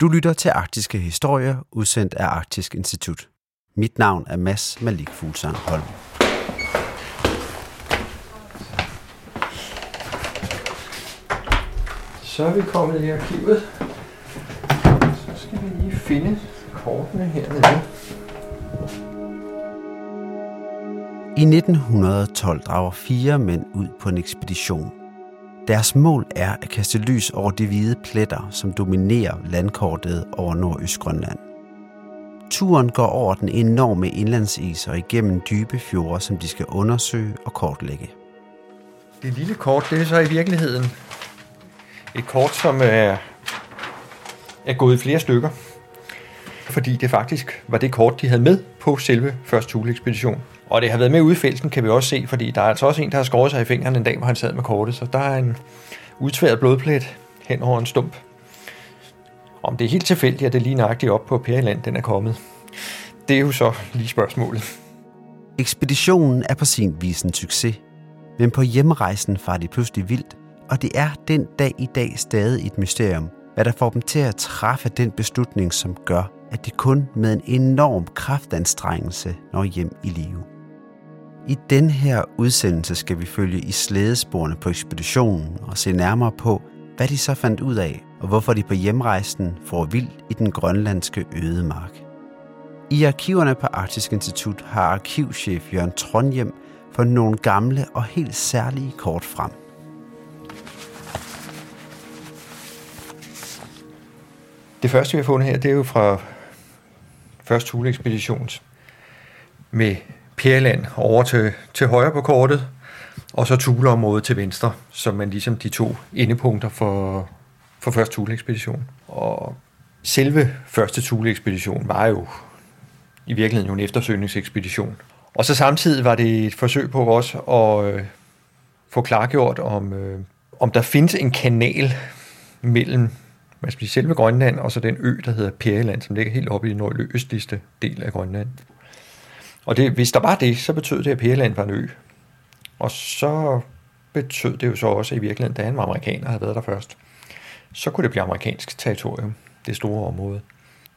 Du lytter til Arktiske Historier, udsendt af Arktisk Institut. Mit navn er Mads Malik Fuglsang Holm. Så er vi kommet i arkivet. Så skal vi lige finde kortene hernede. I 1912 drager 4 mænd ud på en ekspedition. Deres mål er at kaste lys over de hvide pletter, som dominerer landkortet over Nord-Øst-Grønland. Turen går over den enorme indlandsis og igennem dybe fjorde, som de skal undersøge og kortlægge. Det lille kort, det er så i virkeligheden et kort, som er gået i flere stykker, fordi det faktisk var det kort, de havde med på selve første Thule-ekspedition. Og det har været med ude i felten, kan vi også se, fordi der er altså også en, der har skåret sig i fingeren en dag, hvor han sad med kortet. Så der er en udtværet blodplet hen over en stump. Om det er helt tilfældigt, at det lige nøjagtigt op på Pearyland, den er kommet. Det er jo så lige spørgsmålet. Ekspeditionen er på sin vis en succes, men på hjemrejsen farer de pludselig vildt, og det er den dag i dag stadig et mysterium, hvad der får dem til at træffe den beslutning, som gør, at de kun med en enorm kraftanstrengelse når hjem i live. I den her udsendelse skal vi følge i slædesporene på ekspeditionen og se nærmere på, hvad de så fandt ud af, og hvorfor de på hjemrejsen får vild i den grønlandske ødemark. I arkiverne på Arktisk Institut har arkivchef Jørgen Trondhjem fundet nogle gamle og helt særlige kort frem. Det første, vi har fundet her, det er jo fra første Thule-ekspedition med Pirjeland over til højre på kortet, og så Thule-området til venstre, som er ligesom de to endepunkter for første Thule-ekspedition. Og selve første Thule-ekspedition var jo i virkeligheden jo en eftersøgningsekspedition. Og så samtidig var det et forsøg på også at få klargjort, om der findes en kanal mellem selve Grønland, og så den ø, der hedder Pirjeland, som ligger helt oppe i den nordøstligste del af Grønland. Og det, hvis der var det, så betød det, at Pirjeland var en ø. Og så betød det jo så også i virkeligheden, da en amerikaner havde været der først, så kunne det blive amerikansk territorium, det store område.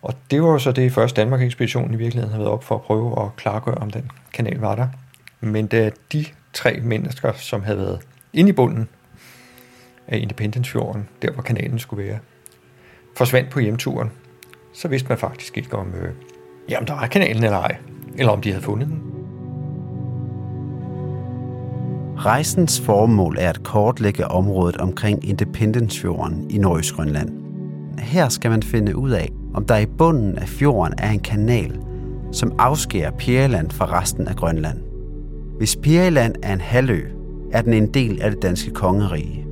Og det var jo så det første Danmark-ekspeditionen i virkeligheden havde været op for at prøve at klargøre, om den kanal var der. Men da de 3 mennesker, som havde været inde i bunden af Independencefjorden, der hvor kanalen skulle være, forsvandt på hjemturen, så vidste man faktisk ikke, om der var kanalen eller ej, eller om de havde fundet den. Rejsens formål er at kortlægge området omkring Independencefjorden i Nordøstgrønland. Her skal man finde ud af, om der i bunden af fjorden er en kanal, som afskærer Pearyland fra resten af Grønland. Hvis Pearyland er en halvø, er den en del af det danske kongerige.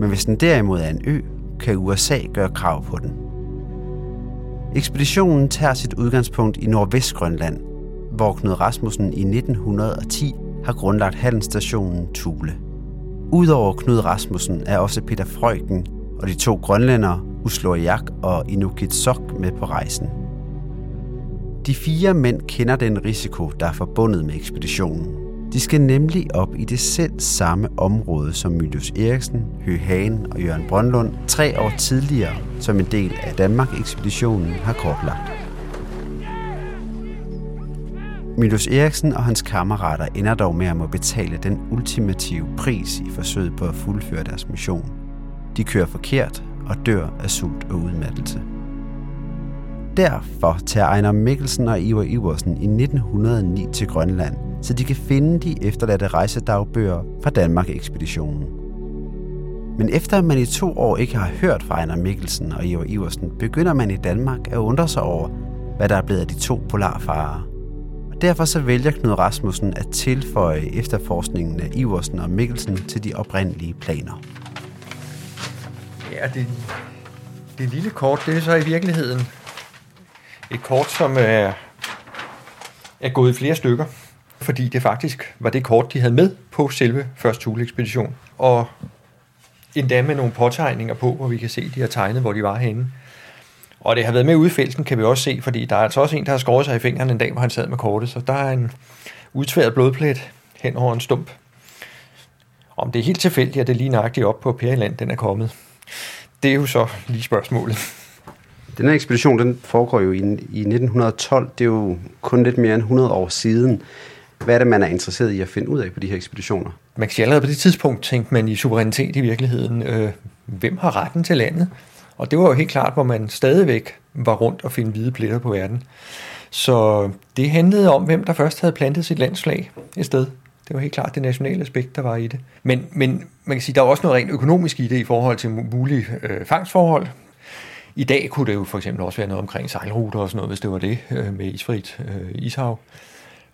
Men hvis den derimod er en ø, kan USA gøre krav på den. Ekspeditionen tager sit udgangspunkt i Nordvestgrønland, hvor Knud Rasmussen i 1910 har grundlagt handelsstationen Thule. Udover Knud Rasmussen er også Peter Freuchen og de 2 grønlændere, Uslo Jak og Inukitsoq, med på rejsen. De 4 mænd kender den risiko, der er forbundet med ekspeditionen. De skal nemlig op i det selv samme område som Mylius-Erichsen, Høeg Hagen og Jørgen Brønlund 3 år tidligere, som en del af Danmark-ekspeditionen har kortlagt. Mylius-Erichsen og hans kammerater ender dog med at må betale den ultimative pris i forsøget på at fuldføre deres mission. De kører forkert og dør af sult og udmattelse. Derfor tager Ejnar Mikkelsen og Ivar Iversen i 1909 til Grønland, så de kan finde de efterladte rejsedagbøger fra Danmark-ekspeditionen. Men efter man i 2 år ikke har hørt fra Ejnar Mikkelsen og Ivar Iversen, begynder man i Danmark at undre sig over, hvad der er blevet af de 2 polarfarere. Og derfor så vælger Knud Rasmussen at tilføje efterforskningen af Iversen og Mikkelsen til de oprindelige planer. Ja, det lille kort, det er så i virkeligheden et kort, som er gået i flere stykker, fordi det faktisk var det kort, de havde med på selve første Thule-ekspedition. Og endda med nogle påtegninger på, hvor vi kan se, de har tegnet, hvor de var henne. Og det har været med ude i felten, kan vi også se, fordi der er altså også en, der har skåret sig i fingeren en dag, hvor han sad med kortet. Så der er en udtværet blodplet hen over en stump. Om det er helt tilfældigt, at det lige nøjagtigt op på Pearyland, den er kommet, det er jo så lige spørgsmålet. Den her ekspedition, den foregår jo i 1912. Det er jo kun lidt mere end 100 år siden. Hvad er det, man er interesseret i at finde ud af på de her ekspeditioner? Man kan sige, allerede på det tidspunkt tænkte man i suverænitet i virkeligheden. Hvem har retten til landet? Og det var jo helt klart, hvor man stadigvæk var rundt og finde hvide pletter på verden. Så det handlede om, hvem der først havde plantet sit landsflag et sted. Det var helt klart det nationale aspekt, der var i det. Men man kan sige, der var også noget rent økonomisk i det i forhold til mulige fangstforhold. I dag kunne det jo for eksempel også være noget omkring sejlruter og sådan noget, hvis det var det med isfrit ishav.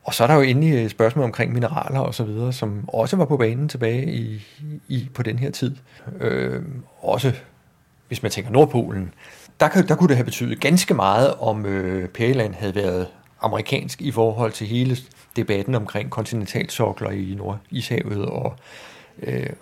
Og så er der jo endelig spørgsmål omkring mineraler og så videre, som også var på banen tilbage på den her tid. Også hvis man tænker Nordpolen, der kunne det have betydet ganske meget, om Pearyland havde været amerikansk i forhold til hele debatten omkring kontinentalsokler i Nordishavet og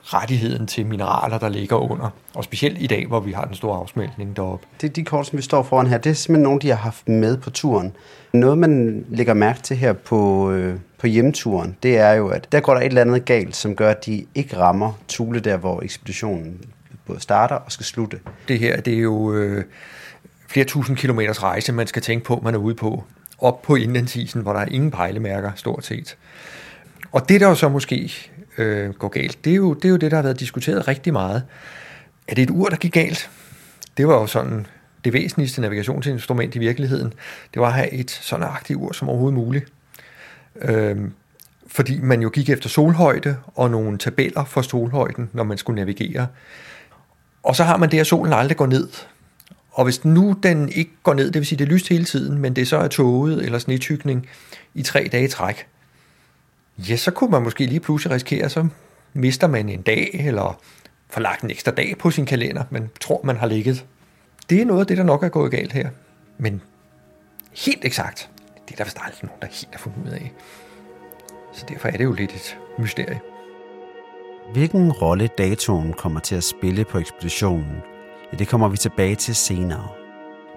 rettigheden til mineraler, der ligger under. Og specielt i dag, hvor vi har den store afsmeltning deroppe. Det er de kort, som vi står foran her. Det er simpelthen nogle, de har haft med på turen. Noget, man lægger mærke til her på hjemturen, det er jo, at der går der et eller andet galt, som gør, at de ikke rammer Thule der, hvor ekspeditionen både starter og skal slutte. Det her, det er jo flere tusind kilometers rejse, man skal tænke på, man er ude på. Op på indlandsisen, hvor der er ingen pejlemærker, stort set. Og det, der jo så måske går galt, det er jo det, der har været diskuteret rigtig meget. Er det et ur, der gik galt? Det var jo sådan det væsentligste navigationsinstrument i virkeligheden. Det var at have et så nøjagtigt ur som overhovedet muligt. Fordi man jo gik efter solhøjde og nogle tabeller for solhøjden, når man skulle navigere. Og så har man det, at solen aldrig går ned. Og hvis nu den ikke går ned, det vil sige, det er lyst hele tiden, men det så er tåget eller snetykning i 3 dage i træk, ja, så kunne man måske lige pludselig risikere, så mister man en dag, eller får lagt en ekstra dag på sin kalender, man tror, man har ligget. Det er noget af det, der nok er gået galt her. Men helt eksakt, det er der vist aldrig nogen, der helt har fundet ud af. Så derfor er det jo lidt et mysterie. Hvilken rolle datoen kommer til at spille på ekspeditionen, ja, det kommer vi tilbage til senere.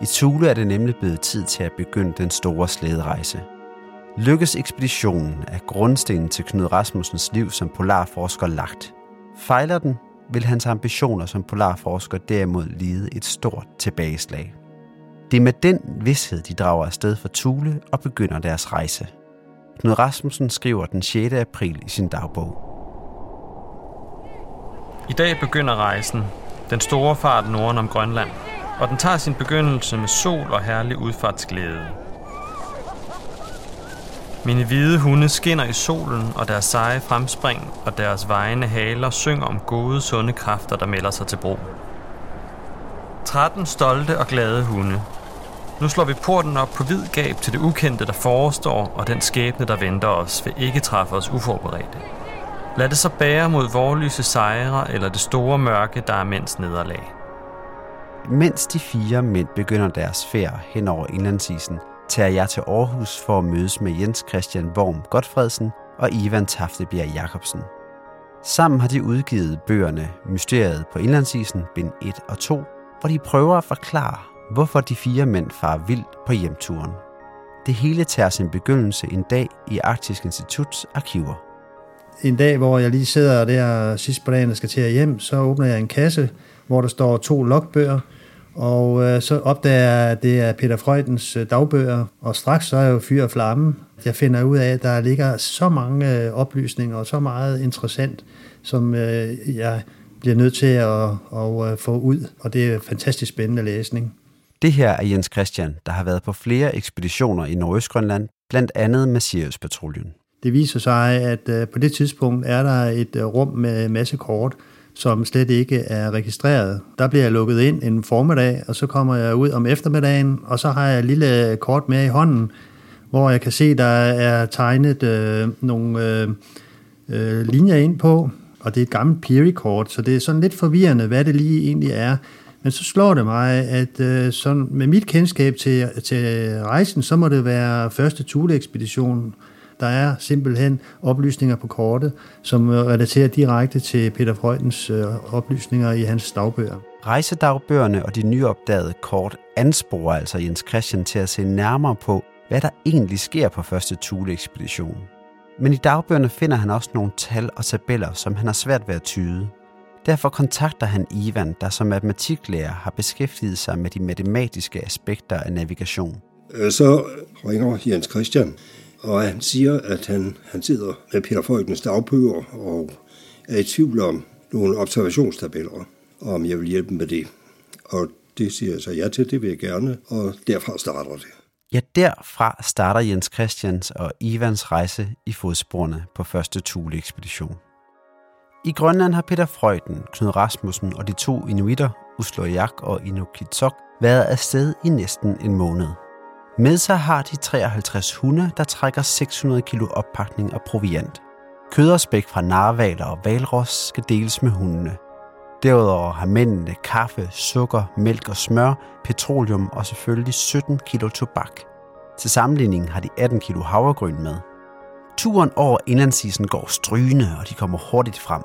I Thule er det nemlig blevet tid til at begynde den store slæderejse. Lykkes ekspeditionen er grundstenen til Knud Rasmussens liv som polarforsker lagt. Fejler den, vil hans ambitioner som polarforsker derimod lide et stort tilbageslag. Det er med den vished, de drager afsted fra Thule og begynder deres rejse. Knud Rasmussen skriver den 6. april i sin dagbog. I dag begynder rejsen. Den store fart norden om Grønland, og den tager sin begyndelse med sol og herlig udfartsglæde. Mine hvide hunde skinner i solen, og deres seje fremspring og deres vejende haler synger om gode, sunde kræfter, der melder sig til brug. 13 stolte og glade hunde. Nu slår vi porten op på vid gab til det ukendte, der forestår, og den skæbne, der venter os, vil ikke træffe os uforberedte. Lad det så bære mod vorlyse sejre eller det store mørke, der er mænds nederlag. Mens de 4 mænd begynder deres færd hen over indlandsisen, tager jeg til Aarhus for at mødes med Jens Christian Worm Godfredsen og Ivan Taftebjerg Jacobsen. Sammen har de udgivet bøgerne Mysteriet på Indlandsisen, bind 1 og 2, hvor de prøver at forklare, hvorfor de 4 mænd farer vildt på hjemturen. Det hele tager sin begyndelse en dag i Arktisk Instituts arkiver. En dag, hvor jeg lige sidder der sidst på dagen og skal til at hjem, så åbner jeg en kasse, hvor der står 2 logbøger, og så opdager jeg, at det er Peter Freuchens dagbøger, og straks så er jeg jo fyr og flamme. Jeg finder ud af, at der ligger så mange oplysninger og så meget interessant, som jeg bliver nødt til at få ud, og det er fantastisk spændende læsning. Det her er Jens Christian, der har været på flere ekspeditioner i Nord-Øst-Grønland, blandt andet med Sirius Patruljen. Det viser sig, at på det tidspunkt er der et rum med masse kort, som slet ikke er registreret. Der bliver jeg lukket ind en formiddag, og så kommer jeg ud om eftermiddagen, og så har jeg et lille kort med i hånden, hvor jeg kan se, der er tegnet nogle linjer ind på, og det er et gammelt Peary-kort, så det er sådan lidt forvirrende, hvad det lige egentlig er. Men så slår det mig, at sådan, med mit kendskab til rejsen, så må det være første Thule-ekspedition. Der er simpelthen oplysninger på kortet, som relaterer direkte til Peter Freuchens oplysninger i hans dagbøger. Rejsedagbøgerne og de nyopdagede kort ansporer altså Jens Christian til at se nærmere på, hvad der egentlig sker på første Thule-ekspedition. Men i dagbøgerne finder han også nogle tal og tabeller, som han har svært ved at tyde. Derfor kontakter han Ivan, der som matematiklærer har beskæftiget sig med de matematiske aspekter af navigation. Så ringer Jens Christian, og han siger, at han sidder med Peter Freuchens dagbøger og er i tvivl om nogle observationstabeller, og om jeg vil hjælpe med det. Og det siger jeg så ja til, det vil jeg gerne, og derfra starter det. Ja, derfra starter Jens Christians og Ivans rejse i fodsporene på første Thule-ekspedition. I Grønland har Peter Freuchen, Knud Rasmussen og de to inuitter, Uslo Jak og Inukitsoq, været afsted i næsten en måned. Med sig har de 53 hunde, der trækker 600 kilo oppakning og proviant. Kød og spæk fra narvaler og hvalros skal deles med hundene. Derudover har mændene kaffe, sukker, mælk og smør, petroleum og selvfølgelig 17 kilo tobak. Til sammenligning har de 18 kilo havregryn med. Turen over indlandsisen går strygende, og de kommer hurtigt frem.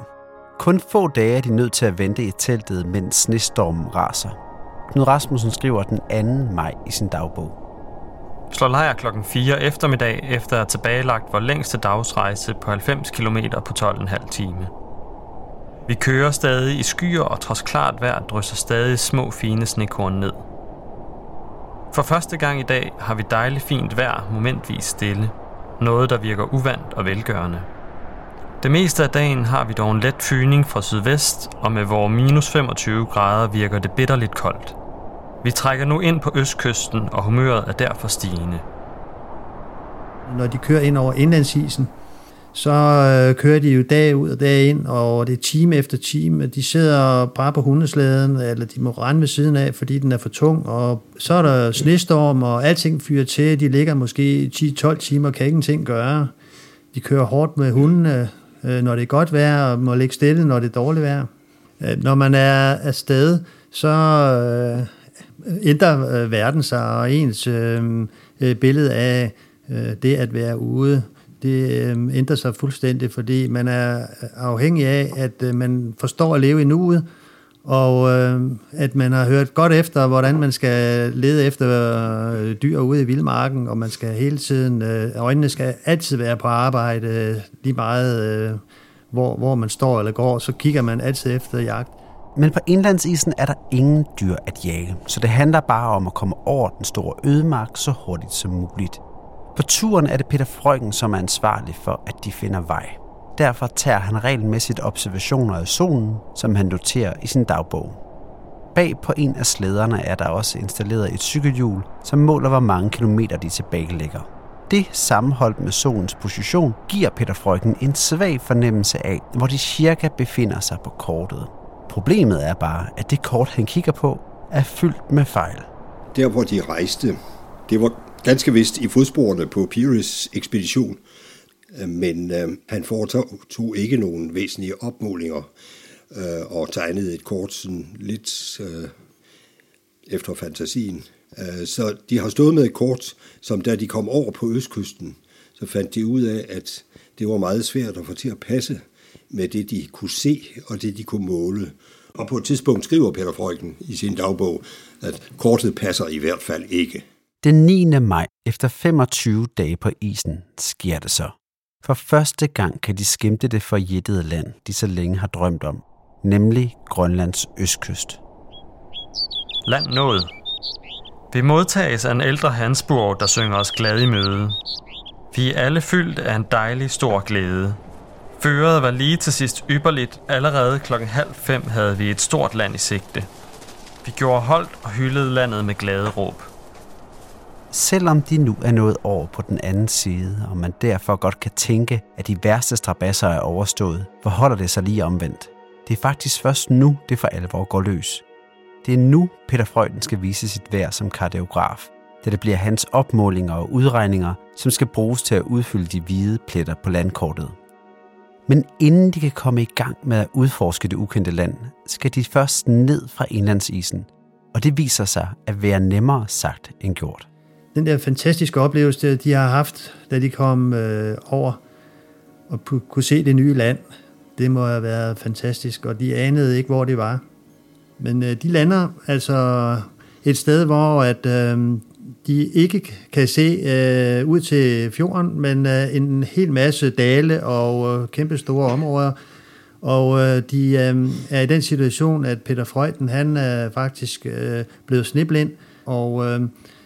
Kun få dage er de nødt til at vente i teltet, mens snestormen raser. Knud Rasmussen skriver den 2. maj i sin dagbog. Vi slår lejr klokken 4 eftermiddag, efter at tilbagelagt vores længste dagsrejse på 90 km på 12,5 time. Vi kører stadig i skyer, og trods klart vejr drysser stadig små fine snekorn ned. For første gang i dag har vi dejligt fint vejr, momentvis stille. Noget, der virker uvant og velgørende. Det meste af dagen har vi dog en let fyning fra sydvest, og med vores minus 25 grader virker det bitterligt koldt. Vi trækker nu ind på østkysten, og humøret er derfor stigende. Når de kører ind over indlandsisen, så kører de jo dag ud og dag ind, og det er time efter time. De sidder bare på hundeslæden, eller de må rende ved siden af, fordi den er for tung. Og så er der snestorm, og alting fyrer til. De ligger måske 10-12 timer og kan ingenting gøre. De kører hårdt med hundene, når det er godt vejr, og må ligge stille, når det er dårligt vejr. Når man er afsted, så ændrer verden sig, og ens billede af det at være ude, det ændrer sig fuldstændig, fordi man er afhængig af, at man forstår at leve i nuet, og at man har hørt godt efter, hvordan man skal lede efter dyr ude i vildmarken, og man skal hele tiden, øjnene skal altid være på arbejde, lige meget hvor man står eller går, så kigger man altid efter jagt. Men på indlandsisen er der ingen dyr at jage, så det handler bare om at komme over den store ødemark så hurtigt som muligt. På turen er det Peter Freuchen, som er ansvarlig for, at de finder vej. Derfor tager han regelmæssigt observationer af solen, som han noterer i sin dagbog. Bag på en af slæderne er der også installeret et cykelhjul, som måler, hvor mange kilometer de tilbage ligger. Det sammenholdt med solens position giver Peter Freuchen en svag fornemmelse af, hvor de cirka befinder sig på kortet. Problemet er bare, at det kort, han kigger på, er fyldt med fejl. Der, hvor de rejste, det var ganske vist i fodsporene på Pearys ekspedition, men han foretog ikke nogen væsentlige opmålinger og tegnede et kort sådan lidt efter fantasien. Så de har stået med et kort, som da de kom over på østkysten, så fandt de ud af, at det var meget svært at få til at passe med det, de kunne se og det, de kunne måle. Og på et tidspunkt skriver Peter Freuchen i sin dagbog, at kortet passer i hvert fald ikke. Den 9. maj, efter 25 dage på isen, sker det så. For første gang kan de skimte det forjættede land, de så længe har drømt om, nemlig Grønlands østkyst. Land nået. Vi modtages af en ældre Hansborg, der synger os glad i møde. Vi er alle fyldt af en dejlig stor glæde. Føret var lige til sidst ypperligt. Allerede klokken 4:30 havde vi et stort land i sigte. Vi gjorde holdt og hyldede landet med glade råb. Selvom de nu er nået over på den anden side, og man derfor godt kan tænke, at de værste strabasser er overstået, forholder det sig lige omvendt. Det er faktisk først nu, det for alvor går løs. Det er nu, Peter Freuchen skal vise sit værd som kartograf, da det bliver hans opmålinger og udregninger, som skal bruges til at udfylde de hvide pletter på landkortet. Men inden de kan komme i gang med at udforske det ukendte land, skal de først ned fra indlandsisen, og det viser sig at være nemmere sagt end gjort. Den der fantastiske oplevelse, de har haft, da de kom over og kunne se det nye land, det må have været fantastisk, og de anede ikke, hvor det var. Men de lander altså et sted, hvor at, de ikke kan se ud til fjorden, men en hel masse dale og kæmpe store områder. Og de er i den situation, at Peter Freuchen, han er faktisk blevet sneblind, og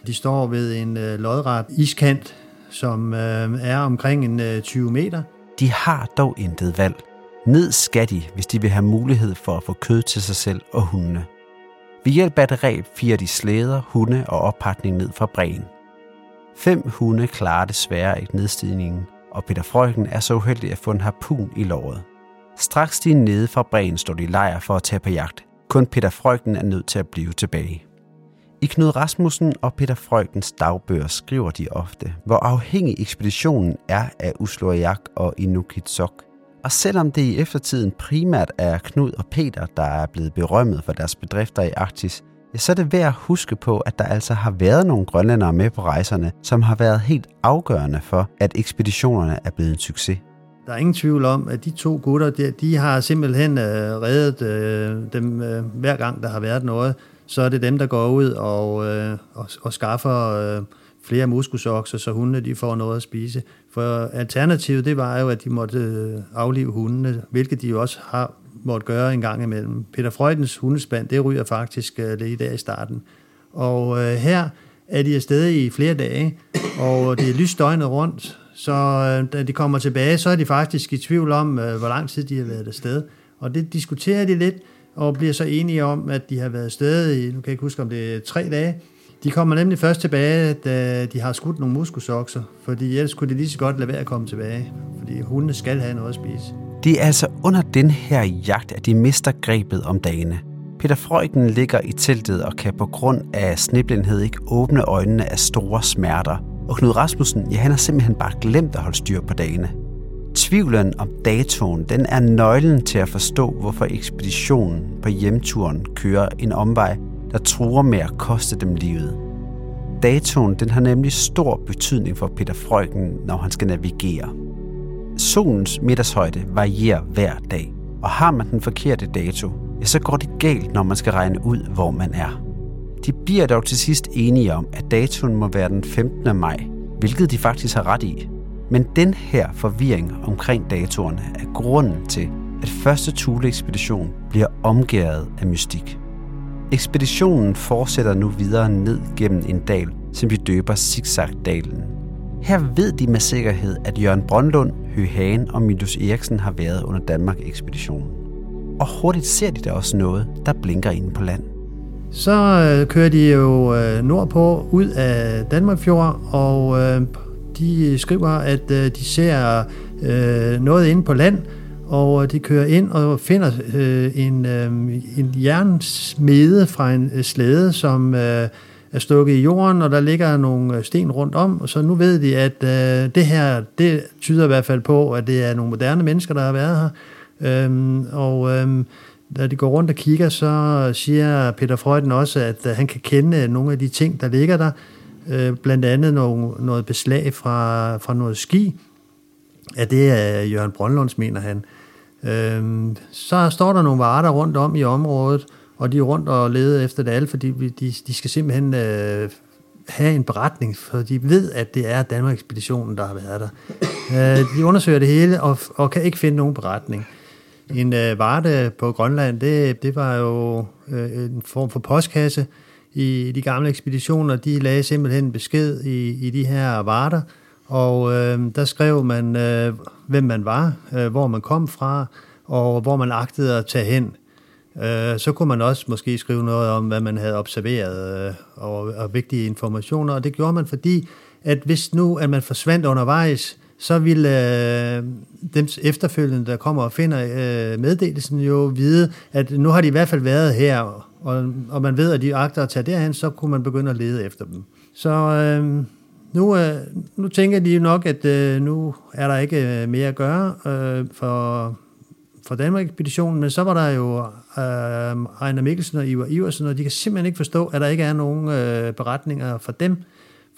de står ved en lodret iskant, som er omkring en 20 meter. De har dog intet valg. Ned skal de, hvis de vil have mulighed for at få kød til sig selv og hundene. Ved hjælp af et reb firer de slæder, hunde og oppakning ned fra bræen. 5 hunde klarer desværre ikke nedstigningen, og Peter Freuchen er så uheldig at få en harpun i låret. Straks de er nede fra bræen, står de i lejr for at tage på jagt. Kun Peter Freuchen er nødt til at blive tilbage. I Knud Rasmussen og Peter Freuchens dagbøger skriver de ofte, hvor afhængig ekspeditionen er af Uvdloriaq og Inukitsoq. Og selvom det i eftertiden primært er Knud og Peter, der er blevet berømmet for deres bedrifter i Arktis, så er det værd at huske på, at der altså har været nogle grønlændere med på rejserne, som har været helt afgørende for, at ekspeditionerne er blevet en succes. Der er ingen tvivl om, at de to gutter, de har simpelthen reddet dem hver gang, der har været noget. Så er det dem, der går ud og skaffer flere muskusokser, så hundene de får noget at spise. For alternativet, det var jo, at de måtte aflive hundene, hvilket de jo også har måtte gøre en gang imellem. Peter Freuchens hundespand, det ryger faktisk lidt der i starten. Og her er de afsted i flere dage, og det er lyst døgnet rundt. Så da de kommer tilbage, så er de faktisk i tvivl om, hvor lang tid de har været afsted. Og det diskuterer de lidt, og bliver så enige om, at de har været afsted i, nu kan jeg ikke huske, om det er 3 dage. De kommer nemlig først tilbage, da de har skudt nogle muskusokser, fordi ellers kunne de lige så godt lade være at komme tilbage, fordi hundene skal have noget at spise. Det er altså under den her jagt, at de mister grebet om dagene. Peter Freuchen ligger i teltet og kan på grund af sneblindhed ikke åbne øjnene af store smerter. Og Knud Rasmussen, ja, han har simpelthen bare glemt at holde styr på dagene. Tvivlen om datoen, den er nøglen til at forstå, hvorfor ekspeditionen på hjemturen kører en omvej, der truer med at koste dem livet. Datoen, den har nemlig stor betydning for Peter Freuchen, når han skal navigere. Solens middagshøjde varierer hver dag, og har man den forkerte dato, ja, så går det galt, når man skal regne ud, hvor man er. De bliver dog til sidst enige om, at datoen må være den 15. maj, hvilket de faktisk har ret i. Men den her forvirring omkring datorerne er grunden til, at første Thule-ekspedition bliver omgærdet af mystik. Ekspeditionen fortsætter nu videre ned gennem en dal, som vi døber Zigzag-dalen. Her ved de med sikkerhed, at Jørgen Brønlund, Høeg Hagen og Mylius-Erichsen har været under Danmark-ekspeditionen. Og hurtigt ser de der også noget, der blinker inde på land. Så kører de jo nordpå ud af Danmarkfjord, og de skriver, at de ser noget inde på land, og de kører ind og finder en jernsmede fra en slæde, som er stukket i jorden, og der ligger nogle sten rundt om, og så nu ved de, at det her, det tyder i hvert fald på, at det er nogle moderne mennesker, der har været her, da de går rundt og kigger, så siger Peter Freuchen også, at han kan kende nogle af de ting, der ligger der. Blandt andet noget beslag fra noget ski. Ja, det er Jørgen Brønlunds, mener han. Så står der nogle varter rundt om i området, og de er rundt og leder efter det alle, fordi de skal simpelthen have en beretning, for de ved, at det er Danmark-ekspeditionen, der har været der. De undersøger det hele og kan ikke finde nogen beretning. En varte på Grønland, det var jo en form for postkasse i de gamle ekspeditioner. De lagde simpelthen besked i de her varter, og der skrev man, hvem man var, hvor man kom fra, og hvor man agtede at tage hen. Så kunne man også måske skrive noget om, hvad man havde observeret, og vigtige informationer, og det gjorde man, fordi at hvis nu at man forsvandt undervejs, så vil dem efterfølgende, der kommer og finder meddelelsen, jo vide, at nu har de i hvert fald været her, og man ved, at de agter at tage derhen, så kunne man begynde at lede efter dem. Så nu tænker de jo nok, at nu er der ikke mere at gøre for Danmark-ekspeditionen, men så var der jo Ejnar Mikkelsen og Ivar Iversen, og de kan simpelthen ikke forstå, at der ikke er nogen beretninger fra dem,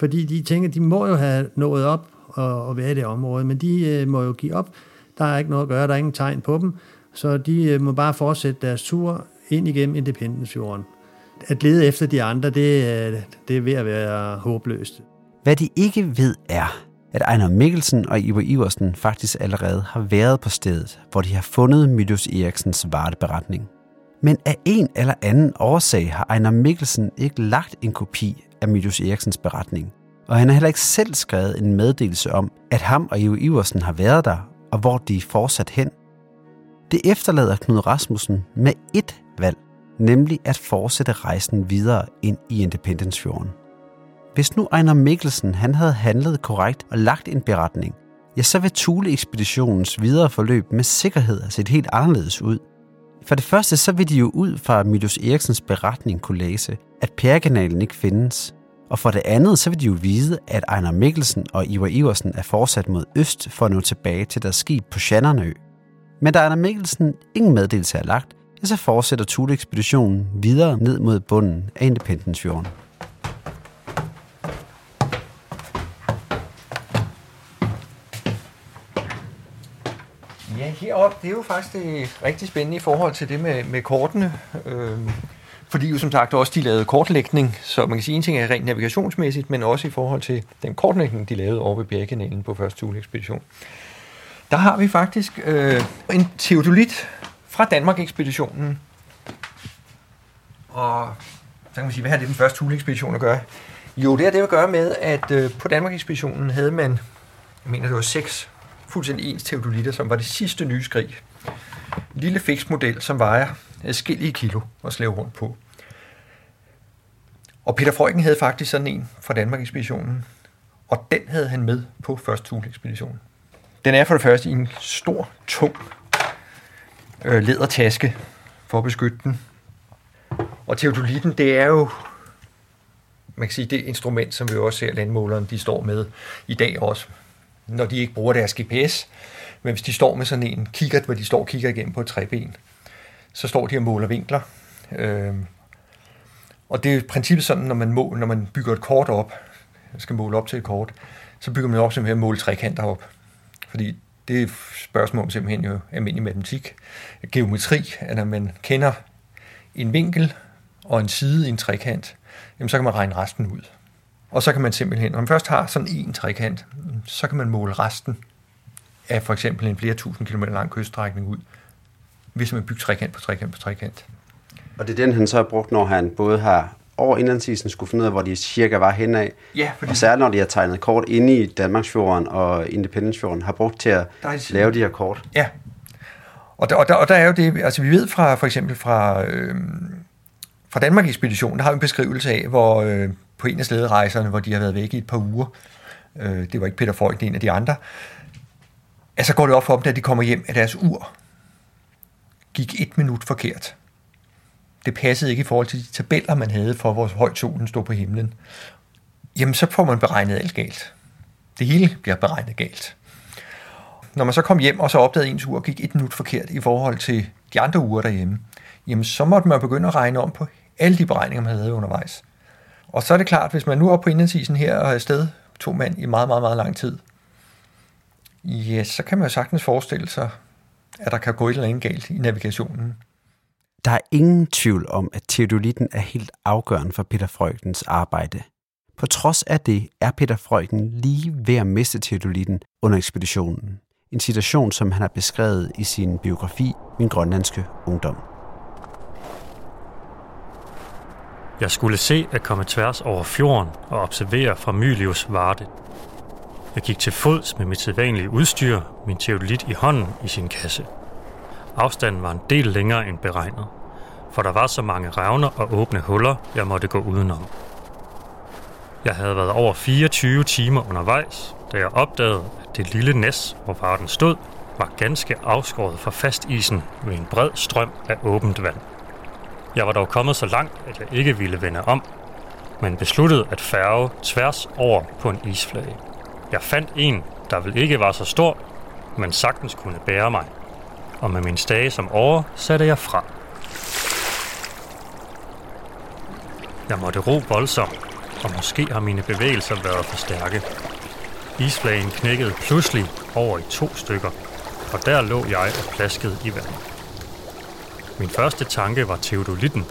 fordi de tænker, at de må jo have nået op og være i det område, men de må jo give op. Der er ikke noget at gøre, der er ingen tegn på dem, så de må bare fortsætte deres tur ind igennem Independencefjorden. At lede efter de andre, det er ved at være håbløst. Hvad de ikke ved er, at Ejnar Mikkelsen og Ivar Iversen faktisk allerede har været på stedet, hvor de har fundet Mylius-Erichsens varteberetning. Men af en eller anden årsag har Ejnar Mikkelsen ikke lagt en kopi af Mylius-Erichsens beretning, og han har heller ikke selv skrevet en meddelelse om, at ham og Ivar Iversen har været der, og hvor de er fortsat hen. Det efterlader Knud Rasmussen med ét valg, nemlig at fortsætte rejsen videre ind i Independencefjorden. Hvis nu Ejnar Mikkelsen han havde handlet korrekt og lagt en beretning, ja, så vil Thule-ekspeditionens videre forløb med sikkerhed have set helt anderledes ud. For det første så vil de jo ud fra Mylius-Erichsens beretning kunne læse, at Peary-kanalen ikke findes. Og for det andet så vil de jo vide, at Ejnar Mikkelsen og Ivar Iversen er fortsat mod øst for at nå tilbage til deres skib på Shannonøen. Men da Ejnar Mikkelsen ingen meddelelse er lagt, ja, så fortsætter Thule-ekspeditionen videre ned mod bunden af Independencefjorden. Heroppe, det er jo faktisk rigtig spændende i forhold til det med kortene, fordi jo som sagt også de lavede kortlægning, så man kan sige en ting er rent navigationsmæssigt, men også i forhold til den kortlægning, de lavede over ved Pearykanalen på første Thule-ekspedition. Der har vi faktisk en teodolit fra Danmark-ekspeditionen, og så kan man sige, hvad har det den første Thule-ekspedition at gøre? Jo, det har det at gøre med, at på Danmark-ekspeditionen havde man, jeg mener det var 6 fuldstændig ens teodolitter, som var det sidste nye skrig. En lille fiksmodel, som vejer adskillige kilo at slæve rundt på. Og Peter Freuchen havde faktisk sådan en fra Danmark-ekspeditionen, og den havde han med på første Thule-ekspedition. Den er for det første i en stor, tung lædertaske for at beskytte den. Og teodolitten, det er jo man kan sige, det instrument, som vi også ser landmålerne, de står med i dag også, når de ikke bruger deres GPS, men hvis de står med sådan en kikkert, hvor de står og kigger igennem på et træben, så står de og måler vinkler. Og det er i princippet sådan, når man bygger et kort op, skal måle op til et kort, så bygger man op simpelthen at måle trekanter op. Fordi det er et spørgsmål om simpelthen jo almindelig matematik. Geometri, at når man kender en vinkel og en side i en trekant, jamen så kan man regne resten ud. Og så kan man simpelthen, når man først har sådan en trekant, så kan man måle resten af for eksempel en flere tusind kilometer lang kyststrækning ud, hvis man bygger trekant på trekant på trekant. Og det er den, han så har brugt, når han både har over indlandsisen skulle finde ud af, hvor de cirka var henad, ja, og særligt når de har tegnet kort inde i Danmarksfjorden og Independencefjorden, har brugt til at lave de her kort. Ja, og der er jo det, altså vi ved fra for eksempel fra Danmark-ekspeditionen, der har vi en beskrivelse af, hvor på en af slæderejserne, hvor de har været væk i et par uger. Det var ikke Peter Freuchen, en af de andre. Altså går det op for dem, da de kommer hjem, at deres ur gik 1 minut forkert. Det passede ikke i forhold til de tabeller, man havde for, hvor højt solen stod på himlen. Jamen, så får man beregnet alt galt. Det hele bliver beregnet galt. Når man så kom hjem og så opdagede, ens ur gik 1 minut forkert i forhold til de andre uger derhjemme, jamen, så måtte man begynde at regne om på alle de beregninger, man havde undervejs. Og så er det klart, hvis man nu er oppe på indlandsisen her og er afsted 2 mand i meget, meget, meget lang tid, ja, så kan man jo sagtens forestille sig, at der kan gå et eller andet galt i navigationen. Der er ingen tvivl om, at teodolitten er helt afgørende for Peter Freuchens arbejde. På trods af det er Peter Freuchen lige ved at miste teodolitten under ekspeditionen. En situation, som han har beskrevet i sin biografi Min Grønlandske Ungdom. Jeg skulle se at komme tværs over fjorden og observere fra Mylius Varde. Jeg gik til fods med mit sædvanlige udstyr, min teodolit i hånden i sin kasse. Afstanden var en del længere end beregnet, for der var så mange revner og åbne huller, jeg måtte gå udenom. Jeg havde været over 24 timer undervejs, da jeg opdagede, at det lille næs, hvor varden stod, var ganske afskåret fra fastisen ved en bred strøm af åbent vand. Jeg var dog kommet så langt, at jeg ikke ville vende om, men besluttede at færge tværs over på en isflage. Jeg fandt en, der vel ikke var så stor, men sagtens kunne bære mig, og med min stage som åre satte jeg fra. Jeg måtte ro voldsomt, og måske har mine bevægelser været for stærke. Isflagen knækkede pludselig over i 2 stykker, og der lå jeg og plaskede i vandet. Min første tanke var teodolitten,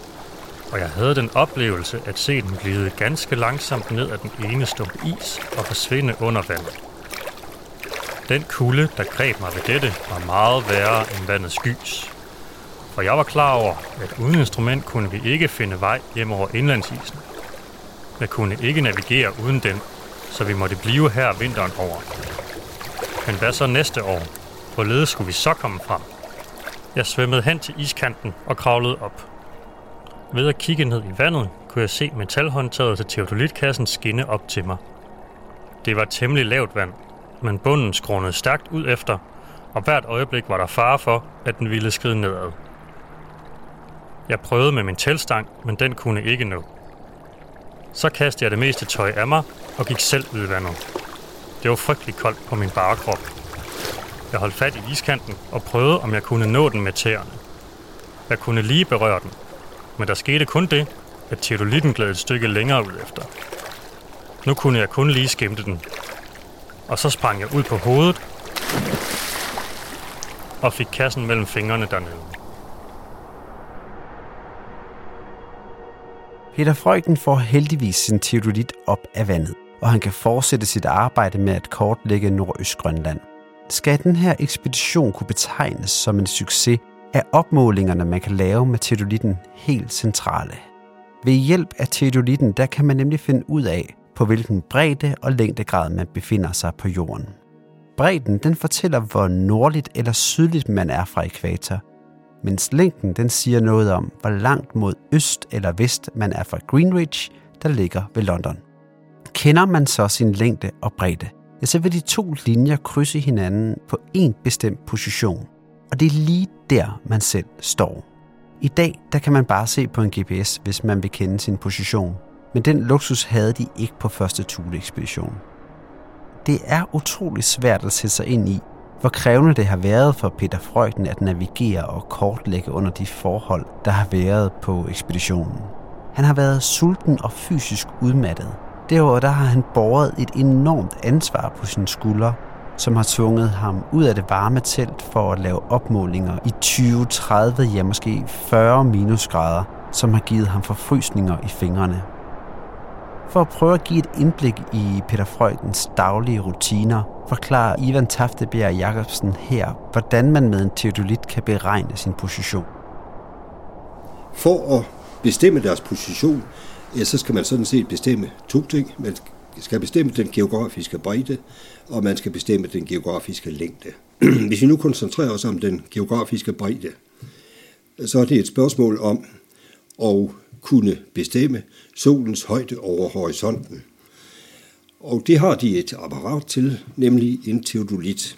og jeg havde den oplevelse at se den glide ganske langsomt ned ad den ene stump is og forsvinde under vandet. Den kulde, der greb mig ved dette, var meget værre end vandets gys. For jeg var klar over, at uden instrument kunne vi ikke finde vej hjem over indlandsisen. Jeg kunne ikke navigere uden den, så vi måtte blive her vinteren over. Men hvad så næste år? Hvorledes skulle vi så komme frem? Jeg svømmede hen til iskanten og kravlede op. Ved at kigge ned i vandet, kunne jeg se metalhåndtaget til teodolitkassen skinne op til mig. Det var temmelig lavt vand, men bunden skrånede stærkt ud efter, og hvert øjeblik var der fare for, at den ville skride nedad. Jeg prøvede med min teltstang, men den kunne ikke nå. Så kastede jeg det meste tøj af mig og gik selv ud i vandet. Det var frygtelig koldt på min bare krop. Jeg holdt fat i iskanten og prøvede, om jeg kunne nå den med tæerne. Jeg kunne lige berøre den, men der skete kun det, at teodolitten gled et stykke længere ud efter. Nu kunne jeg kun lige skimte den. Og så sprang jeg ud på hovedet og fik kassen mellem fingrene dernede. Peter Freuchen får heldigvis sin teodolit op af vandet, og han kan fortsætte sit arbejde med at kortlægge Nordøst-Grønland. Skal den her ekspedition kunne betegnes som en succes, er opmålingerne, man kan lave med teodolitten, helt centrale. Ved hjælp af teodolitten, der kan man nemlig finde ud af, på hvilken bredde og længdegrad man befinder sig på jorden. Bredden, den fortæller, hvor nordligt eller sydligt man er fra ækvator, mens længden, den siger noget om, hvor langt mod øst eller vest man er fra Greenwich, der ligger ved London. Kender man så sin længde og bredde, ja, så vil de to linjer krydse hinanden på en bestemt position, og det er lige der, man selv står. I dag, der kan man bare se på en GPS, hvis man vil kende sin position. Men den luksus havde de ikke på første Thule-ekspedition. Det er utrolig svært at sætte sig ind i, hvor krævende det har været for Peter Freuchen at navigere og kortlægge under de forhold, der har været på ekspeditionen. Han har været sulten og fysisk udmattet. Derudover der har han båret et enormt ansvar på sine skuldre, som har tvunget ham ud af det varme telt for at lave opmålinger i 20, 30, ja måske 40 minusgrader, som har givet ham forfrysninger i fingrene. For at prøve at give et indblik i Peter Freuchens daglige rutiner, forklarer Ivan Taftebjerg Jacobsen her, hvordan man med en teodolit kan beregne sin position. For at bestemme deres position, ja, så skal man sådan set bestemme to ting. Man skal bestemme den geografiske bredde, og man skal bestemme den geografiske længde. Hvis vi nu koncentrerer os om den geografiske bredde, så er det et spørgsmål om at kunne bestemme solens højde over horisonten. Og det har de et apparat til, nemlig en teodolit,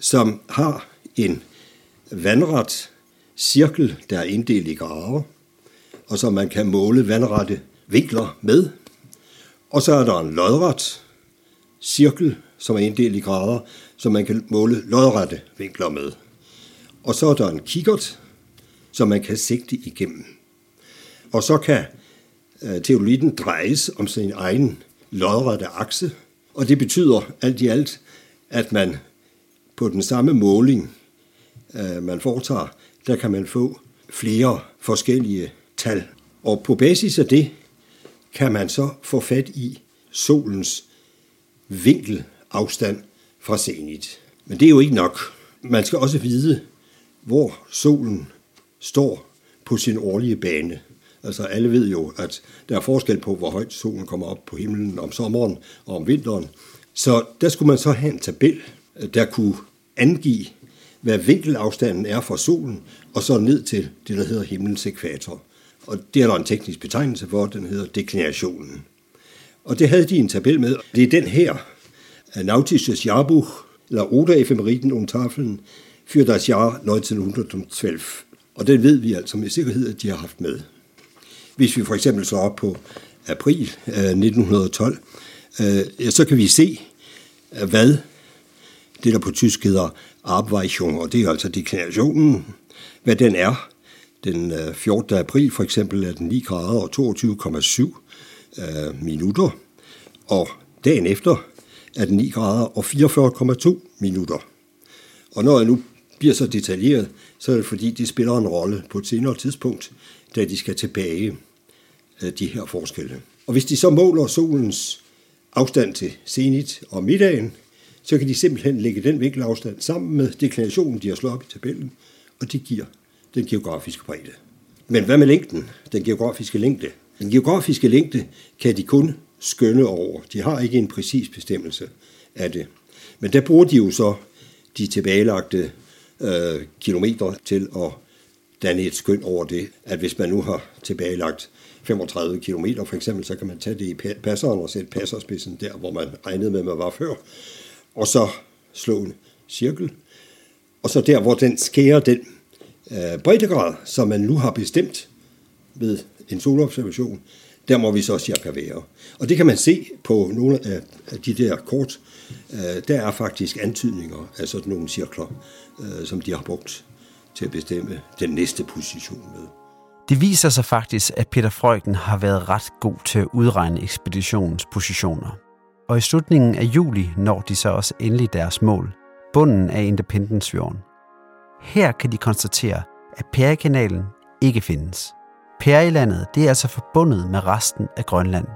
som har en vandret cirkel, der er inddelt i grader, og som man kan måle vandrette vinkler med. Og så er der en lodret cirkel, som er inddelt i grader, som man kan måle lodrette vinkler med. Og så er der en kikkert, som man kan sigte igennem. Og så kan teodolitten drejes om sin egen lodrette akse, og det betyder alt i alt, at man på den samme måling, man foretager, der kan man få flere forskellige tal. Og på basis af det, kan man så få fat i solens vinkelafstand fra zenit. Men det er jo ikke nok. Man skal også vide, hvor solen står på sin årlige bane. Altså alle ved jo, at der er forskel på, hvor højt solen kommer op på himlen om sommeren og om vinteren. Så der skulle man så have en tabel, der kunne angive, hvad vinkelafstanden er fra solen, og så ned til det, der hedder himlens ækvator. Og det er der en teknisk betegnelse for, den hedder deklinationen. Og det havde de en tabel med. Det er den her, Nautisches Jahrbuch, eller Oda-Efemeriten-Untafeln, für das Jahr 1912. Og den ved vi altså med sikkerhed, at de har haft med. Hvis vi for eksempel slår op på april 1912, så kan vi se, hvad det der på tysk hedder Abweichung, og det er altså deklinationen, hvad den er. Den 14. april for eksempel er den 9 grader og 22,7 minutter, og dagen efter er den 9 grader og 44,2 minutter. Og når jeg nu bliver så detaljeret, så er det fordi, de spiller en rolle på et senere tidspunkt, da de skal tilbage de her forskelle. Og hvis de så måler solens afstand til zenit om middagen, så kan de simpelthen lægge den vinkelafstand sammen med deklinationen, de har slået op i tabellen, og det giver den geografiske bredde. Men hvad med længden? Den geografiske længde. Den geografiske længde kan de kun skønne over. De har ikke en præcis bestemmelse af det. Men der bruger de jo så de tilbagelagte kilometer til at danne et skøn over det, at hvis man nu har tilbagelagt 35 kilometer for eksempel, så kan man tage det i passeren og sætte passerspidsen der, hvor man regnede med, man var før, og så slå en cirkel, og så der, hvor den skærer den breddegrad, som man nu har bestemt ved en solobservation, der må vi så cirka være. Og det kan man se på nogle af de der kort. Der er faktisk antydninger af sådan nogle cirkler, som de har brugt til at bestemme den næste position med. Det viser sig faktisk, at Peter Freuchen har været ret god til at udregne ekspeditionens positioner. Og i slutningen af juli når de så også endelig deres mål, bunden af Independencefjorden. Her kan de konstatere, at Peary-kanalen ikke findes. Pearylandet, det er altså forbundet med resten af Grønland.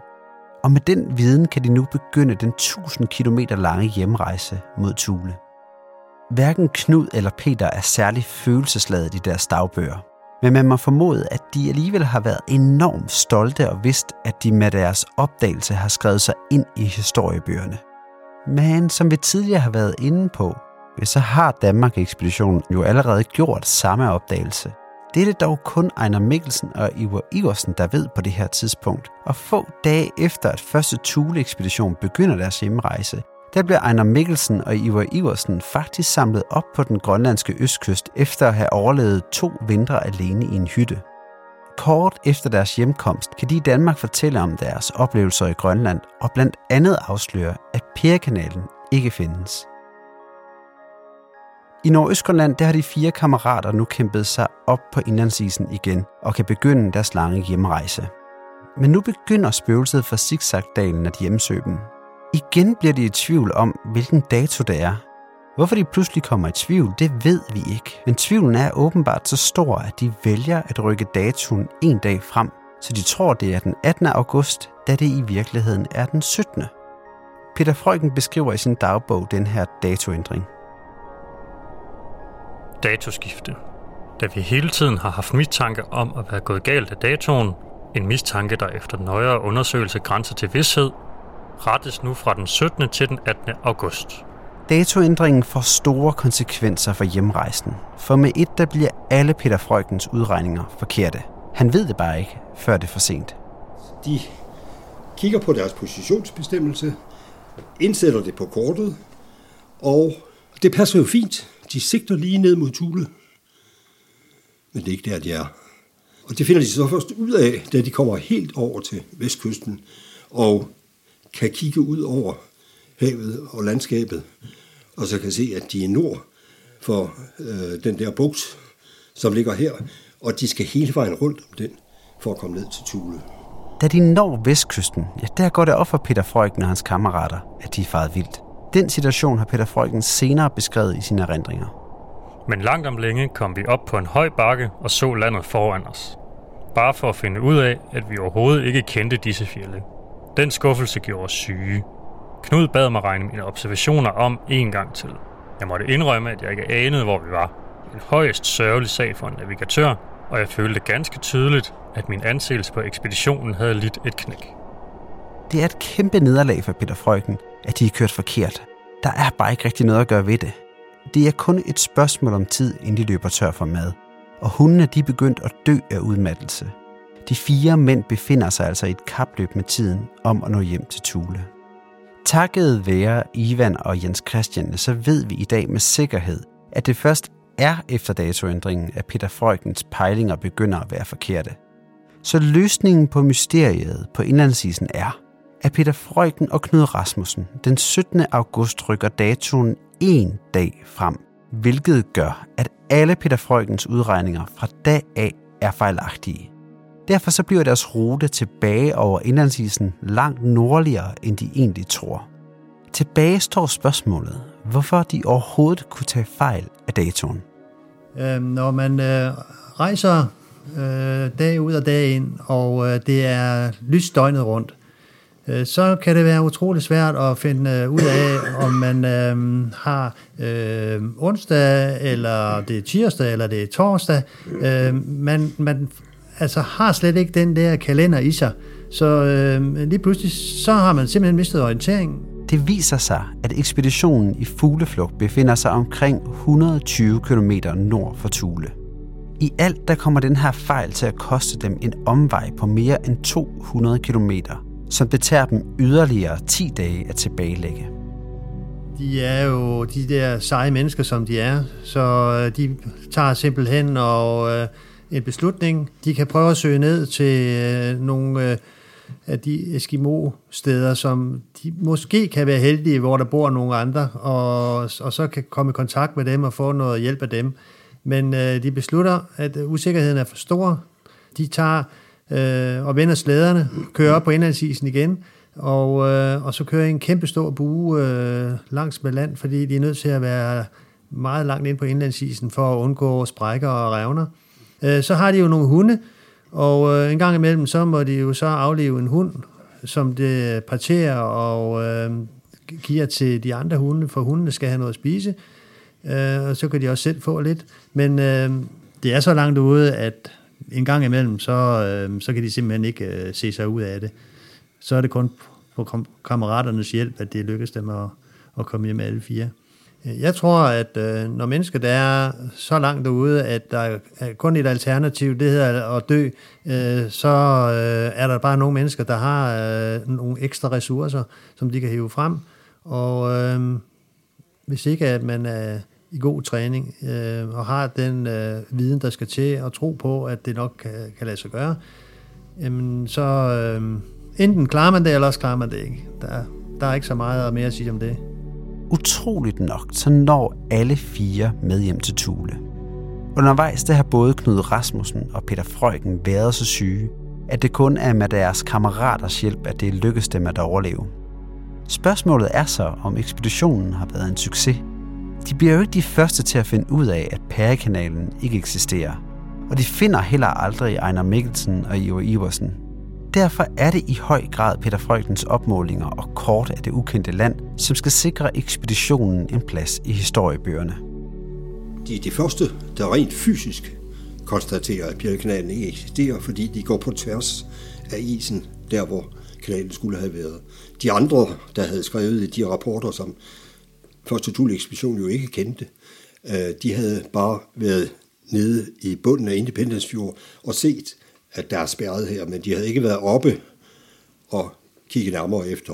Og med den viden kan de nu begynde den 1000 km lange hjemrejse mod Thule. Hverken Knud eller Peter er særlig følelsesladet i deres dagbøger, men man må formode, at de alligevel har været enormt stolte og vidst, at de med deres opdagelse har skrevet sig ind i historiebøgerne. Men som vi tidligere har været inde på, så har Danmark-ekspeditionen jo allerede gjort samme opdagelse. Det er det dog kun Ejnar Mikkelsen og Ivar Iversen, der ved på det her tidspunkt. Og få dage efter, at første Thule-ekspedition begynder deres hjemrejse, der bliver Ejnar Mikkelsen og Ivar Iversen faktisk samlet op på den grønlandske østkyst efter at have overlevet 2 vintre alene i en hytte. Kort efter deres hjemkomst kan de i Danmark fortælle om deres oplevelser i Grønland og blandt andet afsløre, at Peary-kanalen ikke findes. I Nord-Øst-Grønland der har de 4 kammerater nu kæmpet sig op på indlandsisen igen og kan begynde deres lange hjemrejse. Men nu begynder spøgelset fra Zigzagdalen at hjemsøge dem. Igen bliver de i tvivl om, hvilken dato det er. Hvorfor de pludselig kommer i tvivl, det ved vi ikke. Men tvivlen er åbenbart så stor, at de vælger at rykke datoen en dag frem, så de tror, det er den 18. august, da det i virkeligheden er den 17. Peter Freuchen beskriver i sin dagbog den her datoændring. Datoskifte. Da vi hele tiden har haft mistanke om at være gået galt af datoen, en mistanke, der efter nøjere undersøgelse grænser til vished, rettes nu fra den 17. til den 18. august. Datoændringen får store konsekvenser for hjemrejsen, for med et der bliver alle Peter Freuchens udregninger forkerte. Han ved det bare ikke, før det er for sent. De kigger på deres positionsbestemmelse, indsætter det på kortet, og det passer jo fint. De sigter lige ned mod Thule, men det er ikke der, de er. Og det finder de så først ud af, da de kommer helt over til vestkysten og kan kigge ud over havet og landskabet, og så kan se, at de er nord for den der bugt, som ligger her, og de skal hele vejen rundt om den for at komme ned til Thule. Da de når vestkysten, ja, der går det op for Peter Freuchen og hans kammerater, at de er faret vildt. Den situation har Peter Freuchen senere beskrevet i sine erindringer. Men langt om længe kom vi op på en høj bakke og så landet foran os. Bare for at finde ud af, at vi overhovedet ikke kendte disse fjelde. Den skuffelse gjorde os syge. Knud bad mig regne mine observationer om en gang til. Jeg måtte indrømme, at jeg ikke anede, hvor vi var. En højst sørgelig sag for en navigatør, og jeg følte ganske tydeligt, at min anseelse på ekspeditionen havde lidt et knæk. Det er et kæmpe nederlag for Peter Freuchen, at de er kørt forkert. Der er bare ikke rigtig noget at gøre ved det. Det er kun et spørgsmål om tid, inden de løber tør for mad. Og hundene de er begyndt at dø af udmattelse. De 4 mænd befinder sig altså i et kapløb med tiden om at nå hjem til Thule. Takket være Ivan og Jens Christian, så ved vi i dag med sikkerhed, at det først er efter datoændringen, at Peter Freuchens pejlinger begynder at være forkerte. Så løsningen på mysteriet på indlandsisen er, at Peter Freuchen og Knud Rasmussen den 17. august rykker datoen en dag frem, hvilket gør, at alle Peter Freuchens udregninger fra da af er fejlagtige. Derfor så bliver deres rute tilbage over indlandsisen langt nordligere, end de egentlig tror. Tilbage står spørgsmålet, hvorfor de overhovedet kunne tage fejl af datoen. Når man rejser dag ud og dag ind, og det er lys døgnet rundt, så kan det være utrolig svært at finde ud af, om man har onsdag, eller det er tirsdag, eller det er torsdag. Man altså har slet ikke den der kalender i sig, så lige pludselig så har man simpelthen mistet orienteringen. Det viser sig, at ekspeditionen i fugleflugt befinder sig omkring 120 km nord for Thule. I alt der kommer den her fejl til at koste dem en omvej på mere end 200 km, som betager dem yderligere 10 dage at tilbagelægge. De er jo de der seje mennesker, som de er, så de tager simpelthen en beslutning. De kan prøve at søge ned til nogle af de Eskimo-steder, som de måske kan være heldige, hvor der bor nogle andre, og så kan komme i kontakt med dem og få noget hjælp af dem. Men de beslutter, at usikkerheden er for stor. De tager og vender slæderne, kører op på indlandsisen igen, og så kører en kæmpe stor bue langs med land, fordi de er nødt til at være meget langt ind på indlandsisen for at undgå sprækker og revner. Så har de jo nogle hunde, og en gang imellem så må de jo så aflive en hund, som det parterer og giver til de andre hunde, for hundene skal have noget at spise, og så kan de også selv få lidt. Men det er så langt ude, at en gang imellem, så kan de simpelthen ikke se sig ud af det. Så er det kun på kammeraternes hjælp, at det lykkes dem at komme hjem alle fire. Jeg tror, at når mennesker der er så langt derude, at der er kun et alternativ, det hedder at dø, så er der bare nogle mennesker, der har nogle ekstra ressourcer, som de kan hive frem. Og hvis ikke at man er i god træning og har den viden, der skal til, og tro på, at det nok kan lade sig gøre, jamen så enten klarer man det, eller også klarer man det ikke. Der er ikke så meget mere at sige om det. Utroligt nok, så når alle fire med hjem til Thule. Undervejs der har både Knud Rasmussen og Peter Freuchen været så syge, at det kun er med deres kammeraters hjælp, at det lykkes dem at overleve. Spørgsmålet er så, om ekspeditionen har været en succes. De bliver jo ikke de første til at finde ud af, at Peary-kanalen ikke eksisterer, og de finder heller aldrig Ejnar Mikkelsen og Ivar Iversen. Derfor er det i høj grad Peter Freuchens opmålinger og kort af det ukendte land, som skal sikre ekspeditionen en plads i historiebøgerne. De er de første, der rent fysisk konstaterer, at Peary-kanalen ikke eksisterer, fordi de går på tværs af isen, der hvor kanalen skulle have været. De andre, der havde skrevet de rapporter, som første Thule-ekspedition jo ikke kendte, de havde bare været nede i bunden af Independencefjorden og set, at der er spærret her, men de havde ikke været oppe og kigget nærmere efter.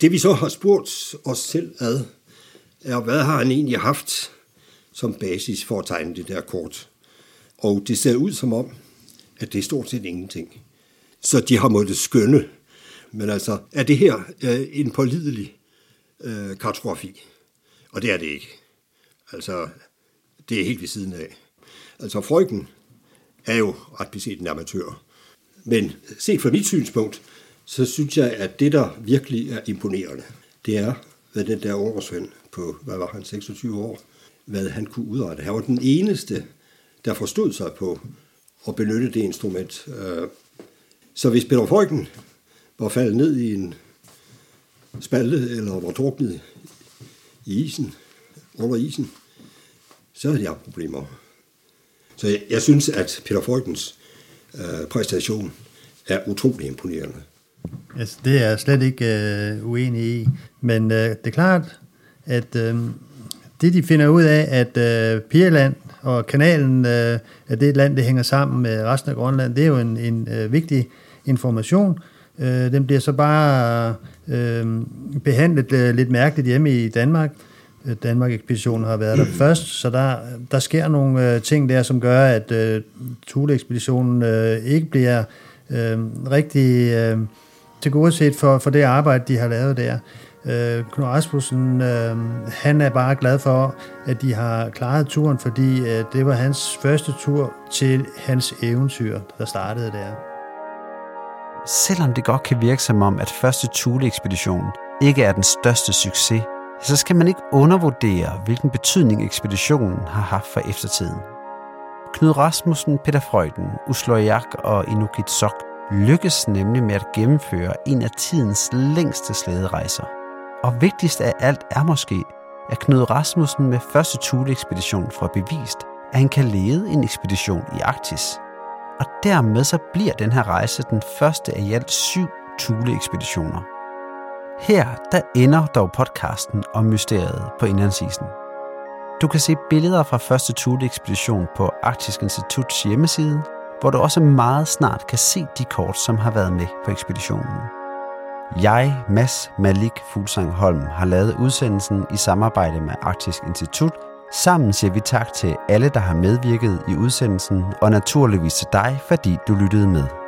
Det vi så har spurgt os selv ad, er, hvad har han egentlig haft som basis for at tegne det der kort? Og det ser ud som om, at det er stort set ingenting. Så de har måttet skønne. Men altså, er det her en pålidelig kartografi? Og det er det ikke. Altså, det er helt ved siden af. Altså, Freuchen er jo ret beset en amatør. Men set fra mit synspunkt, så synes jeg, at det, der virkelig er imponerende, det er, hvad den der Åresvend på, hvad var han, 26 år, hvad han kunne udrette. Han var den eneste, der forstod sig på at benytte det instrument. Så hvis Peter Freuchen var faldet ned i en spalte, eller var druknet i isen, under isen, så havde jeg problemer. Så jeg synes, at Peter Freuchens præstation er utrolig imponerende. Altså, det er jeg slet ikke uenig i, men det er klart, at det de finder ud af, at Pirjeland og kanalen, at det er et land, det hænger sammen med resten af Grønland, det er jo en vigtig information. Den bliver så bare behandlet lidt mærkeligt hjemme i Danmark. Danmark-ekspeditionen har været der først, så der sker nogle ting der, som gør, at Thule-ekspeditionen ikke bliver rigtig tilgodeset for det arbejde, de har lavet der. Knud Rasmussen, han er bare glad for, at de har klaret turen, fordi det var hans første tur til hans eventyr, der startede der. Selvom det godt kan virke som om, at første Thule-ekspedition ikke er den største succes, så skal man ikke undervurdere, hvilken betydning ekspeditionen har haft for eftertiden. Knud Rasmussen, Peter Freuchen, Uslo Jak og Inukitsoq lykkes nemlig med at gennemføre en af tidens længste slæderejser. Og vigtigst af alt er måske, at Knud Rasmussen med første Thule-ekspedition får bevist, at han kan lede en ekspedition i Arktis. Og dermed så bliver den her rejse den første af i alt 7 Thule-ekspeditioner. Her der ender dog podcasten om mysteriet på indlandsisen. Du kan se billeder fra første Thule-ekspedition på Arktisk Instituts hjemmeside, hvor du også meget snart kan se de kort, som har været med på ekspeditionen. Jeg, Mads Malik Fuglsang Holm, har lavet udsendelsen i samarbejde med Arktisk Institut. Sammen siger vi tak til alle, der har medvirket i udsendelsen, og naturligvis til dig, fordi du lyttede med.